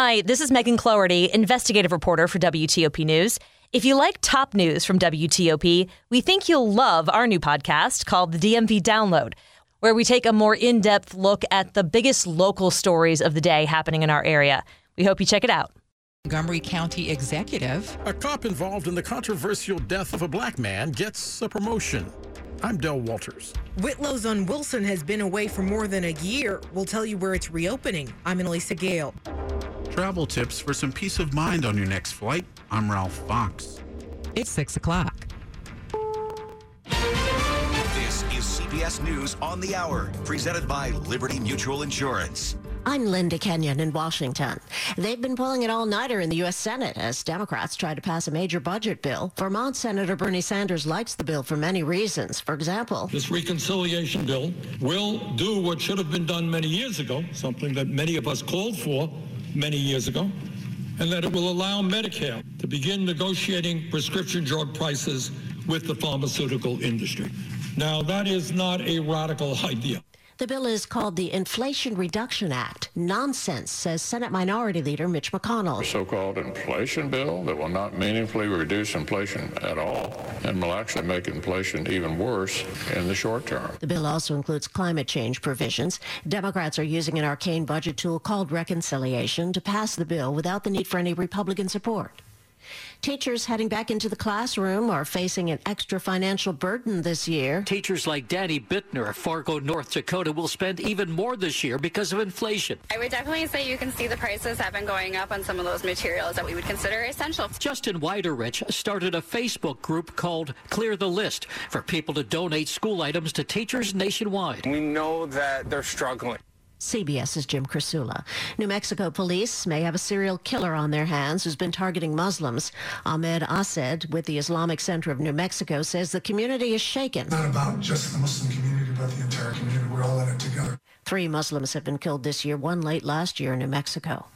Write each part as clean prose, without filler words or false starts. Hi, this is Megan Cloherty, investigative reporter for WTOP News. If you like top news from WTOP, we think you'll love our new podcast called the DMV Download, where we take a more in-depth look at the biggest local stories of the day happening in our area. We hope you check it out. Montgomery County Executive. A cop involved in the controversial death of a black man gets a promotion. I'm Del Walters. Whitlow's on Wilson has been away for more than a year. We'll tell you where it's reopening. I'm Annalisa Gale. Travel tips for some peace of mind on your next flight. I'm Ralph Fox. It's 6 o'clock. This is CBS News on the Hour, presented by Liberty Mutual Insurance. I'm Linda Kenyon in Washington. They've been pulling an all-nighter in the U.S. Senate as Democrats try to pass a major budget bill. Vermont Senator Bernie Sanders likes the bill for many reasons. For example, this reconciliation bill will do what should have been done many years ago, something that many of us called for many years ago, and that it will allow Medicare to begin negotiating prescription drug prices with the pharmaceutical industry. Now, that is not a radical idea. The bill is called the Inflation Reduction Act. Nonsense, says Senate Minority Leader Mitch McConnell. A so-called inflation bill that will not meaningfully reduce inflation at all and will actually make inflation even worse in the short term. The bill also includes climate change provisions. Democrats are using an arcane budget tool called reconciliation to pass the bill without the need for any Republican support. Teachers heading back into the classroom are facing an extra financial burden this year. Teachers like Danny Bittner of Fargo, North Dakota, will spend even more this year because of inflation. I would definitely say you can see the prices have been going up on some of those materials that we would consider essential. Justin Widerich started a Facebook group called Clear the List for people to donate school items to teachers nationwide. We know that they're struggling. CBS's Jim Crusula. New Mexico police may have a serial killer on their hands who's been targeting Muslims. Ahmed Ased with the Islamic Center of New Mexico says the community is shaken. It's not about just the Muslim community, but the entire community. We're all in it together. 3 Muslims have been killed this year, 1 late last year in New Mexico.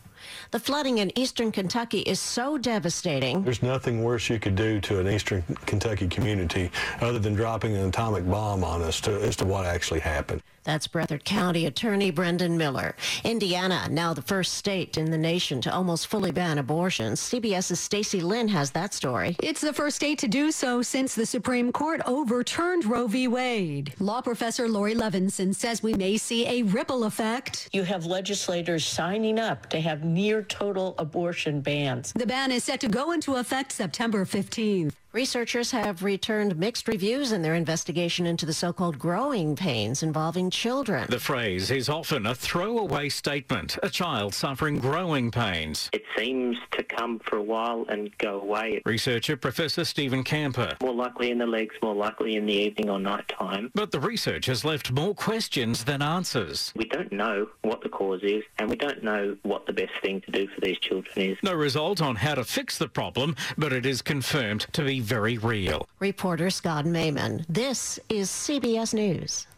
The flooding in eastern Kentucky is so devastating. There's nothing worse you could do to an eastern Kentucky community other than dropping an atomic bomb on us as to what actually happened. That's Breathitt County Attorney Brendan Miller. Indiana, now the first state in the nation to almost fully ban abortions. CBS's Stacy Lynn has that story. It's the first state to do so since the Supreme Court overturned Roe v Wade. Law professor Lori Levinson says we may see a ripple effect. You have legislators signing up to have near total abortion bans. The ban is set to go into effect September 15th. Researchers have returned mixed reviews in their investigation into the so-called growing pains involving children. The phrase is often a throwaway statement, a child suffering growing pains. It seems to come for a while and go away. Researcher Professor Stephen Camper. More likely in the legs, more likely in the evening or night time. But the research has left more questions than answers. We don't know what the cause is, and we don't know what the best thing to do for these children is. No result on how to fix the problem, but it is confirmed to be very real. Reporter Scott Mayman. This is CBS News.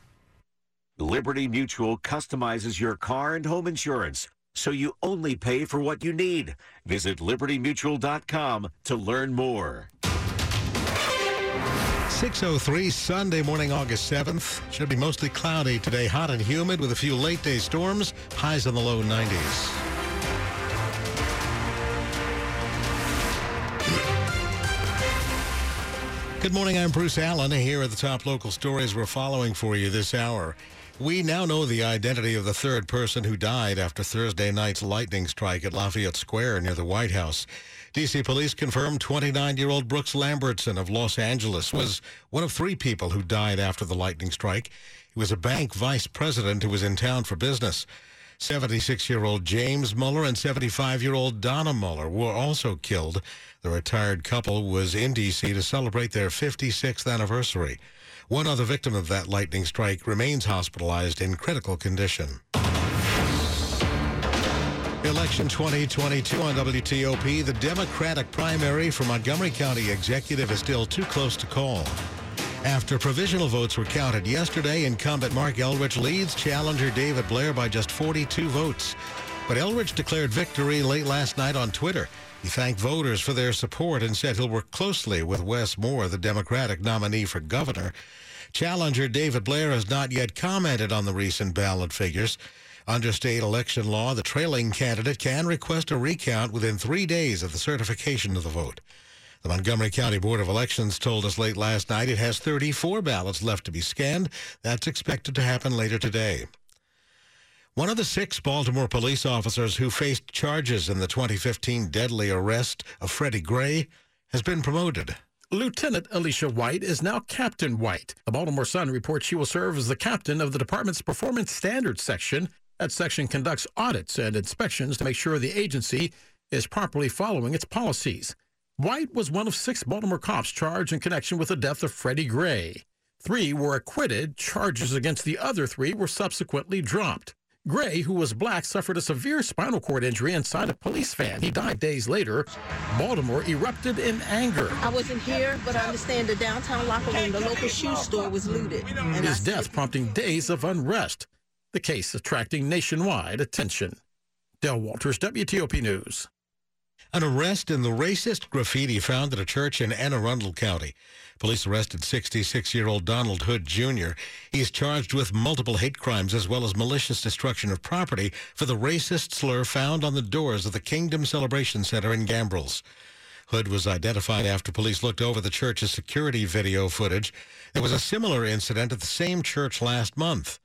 Liberty Mutual customizes your car and home insurance so you only pay for what you need. Visit libertymutual.com to learn more. 6:03 Sunday morning, August 7th. Should be mostly cloudy today, hot and humid with a few late day storms, highs in the low 90s. Good morning, I'm Bruce Allen. Here are the top local stories we're following for you this hour. We now know the identity of the third person who died after Thursday night's lightning strike at Lafayette Square near the White House. D.C. police confirmed 29-year-old Brooks Lambertson of Los Angeles was one of 3 people who died after the lightning strike. He was a bank vice president who was in town for business. 76-year-old James Muller and 75-year-old Donna Muller were also killed. The retired couple was in D.C. to celebrate their 56th anniversary. One other victim of that lightning strike remains hospitalized in critical condition. Election 2022 on WTOP. The Democratic primary for Montgomery County Executive is still too close to call. After provisional votes were counted yesterday, incumbent Mark Elrich leads challenger David Blair by just 42 votes. But Elrich declared victory late last night on Twitter. He thanked voters for their support and said he'll work closely with Wes Moore, the Democratic nominee for governor. Challenger David Blair has not yet commented on the recent ballot figures. Under state election law, the trailing candidate can request a recount within 3 days of the certification of the vote. The Montgomery County Board of Elections told us late last night it has 34 ballots left to be scanned. That's expected to happen later today. One of the 6 Baltimore police officers who faced charges in the 2015 deadly arrest of Freddie Gray has been promoted. Lieutenant Alicia White is now Captain White. The Baltimore Sun reports she will serve as the captain of the department's Performance Standards Section. That section conducts audits and inspections to make sure the agency is properly following its policies. White was one of 6 Baltimore cops charged in connection with the death of Freddie Gray. 3 were acquitted. Charges against the other 3 were subsequently dropped. Gray, who was black, suffered a severe spinal cord injury inside a police van. He died days later. Baltimore erupted in anger. I wasn't here, but I understand the downtown locker room, the local shoe store was looted. And his death prompting days of unrest. The case attracting nationwide attention. Del Walters, WTOP News. An arrest in the racist graffiti found at a church in Anne Arundel County. Police arrested 66-year-old Donald Hood, Jr. He's charged with multiple hate crimes as well as malicious destruction of property for the racist slur found on the doors of the Kingdom Celebration Center in Gambrels. Hood was identified after police looked over the church's security video footage. There was a similar incident at the same church last month.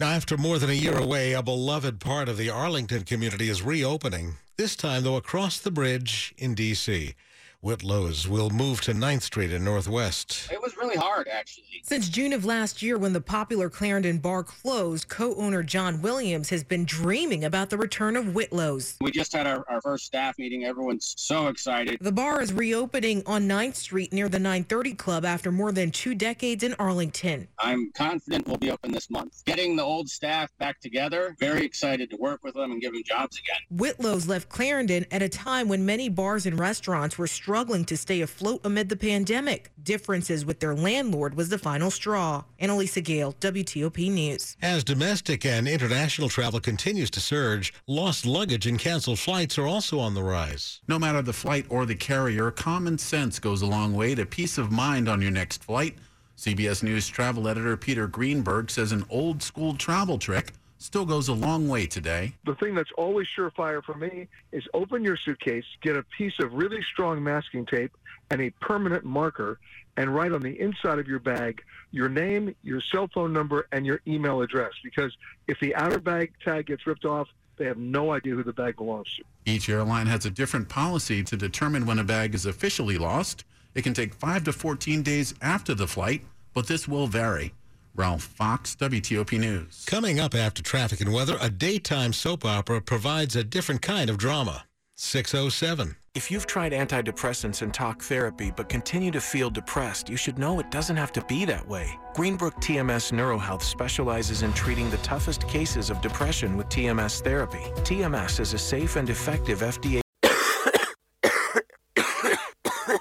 Now, after more than a year away, a beloved part of the Arlington community is reopening, this time, though, across the bridge in D.C. Whitlow's will move to 9th Street in Northwest. It was really hard, actually. Since June of last year, when the popular Clarendon bar closed, co-owner John Williams has been dreaming about the return of Whitlow's. We just had our first staff meeting. Everyone's so excited. The bar is reopening on 9th Street near the 930 Club after more than 2 decades in Arlington. I'm confident we'll be open this month. Getting the old staff back together, very excited to work with them and give them jobs again. Whitlow's left Clarendon at a time when many bars and restaurants were struggling to stay afloat amid the pandemic. Differences with their landlord was the final straw. Annalisa Gale, WTOP News. As domestic and international travel continues to surge, lost luggage and canceled flights are also on the rise. No matter the flight or the carrier, common sense goes a long way to peace of mind on your next flight. CBS News travel editor Peter Greenberg says an old school travel trick still goes a long way today. The thing that's always surefire for me is open your suitcase, get a piece of really strong masking tape and a permanent marker, and write on the inside of your bag your name, your cell phone number, and your email address, because if the outer bag tag gets ripped off, they have no idea who the bag belongs to. Each airline has a different policy to determine when a bag is officially lost. It can take 5 to 14 days after the flight, but this will vary. Ralph Fox, WTOP News. Coming up after traffic and weather, a daytime soap opera provides a different kind of drama. 6:07. If you've tried antidepressants and talk therapy but continue to feel depressed, you should know it doesn't have to be that way. Greenbrook TMS NeuroHealth specializes in treating the toughest cases of depression with TMS therapy. TMS is a safe and effective FDA.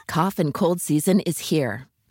Cough and cold season is here.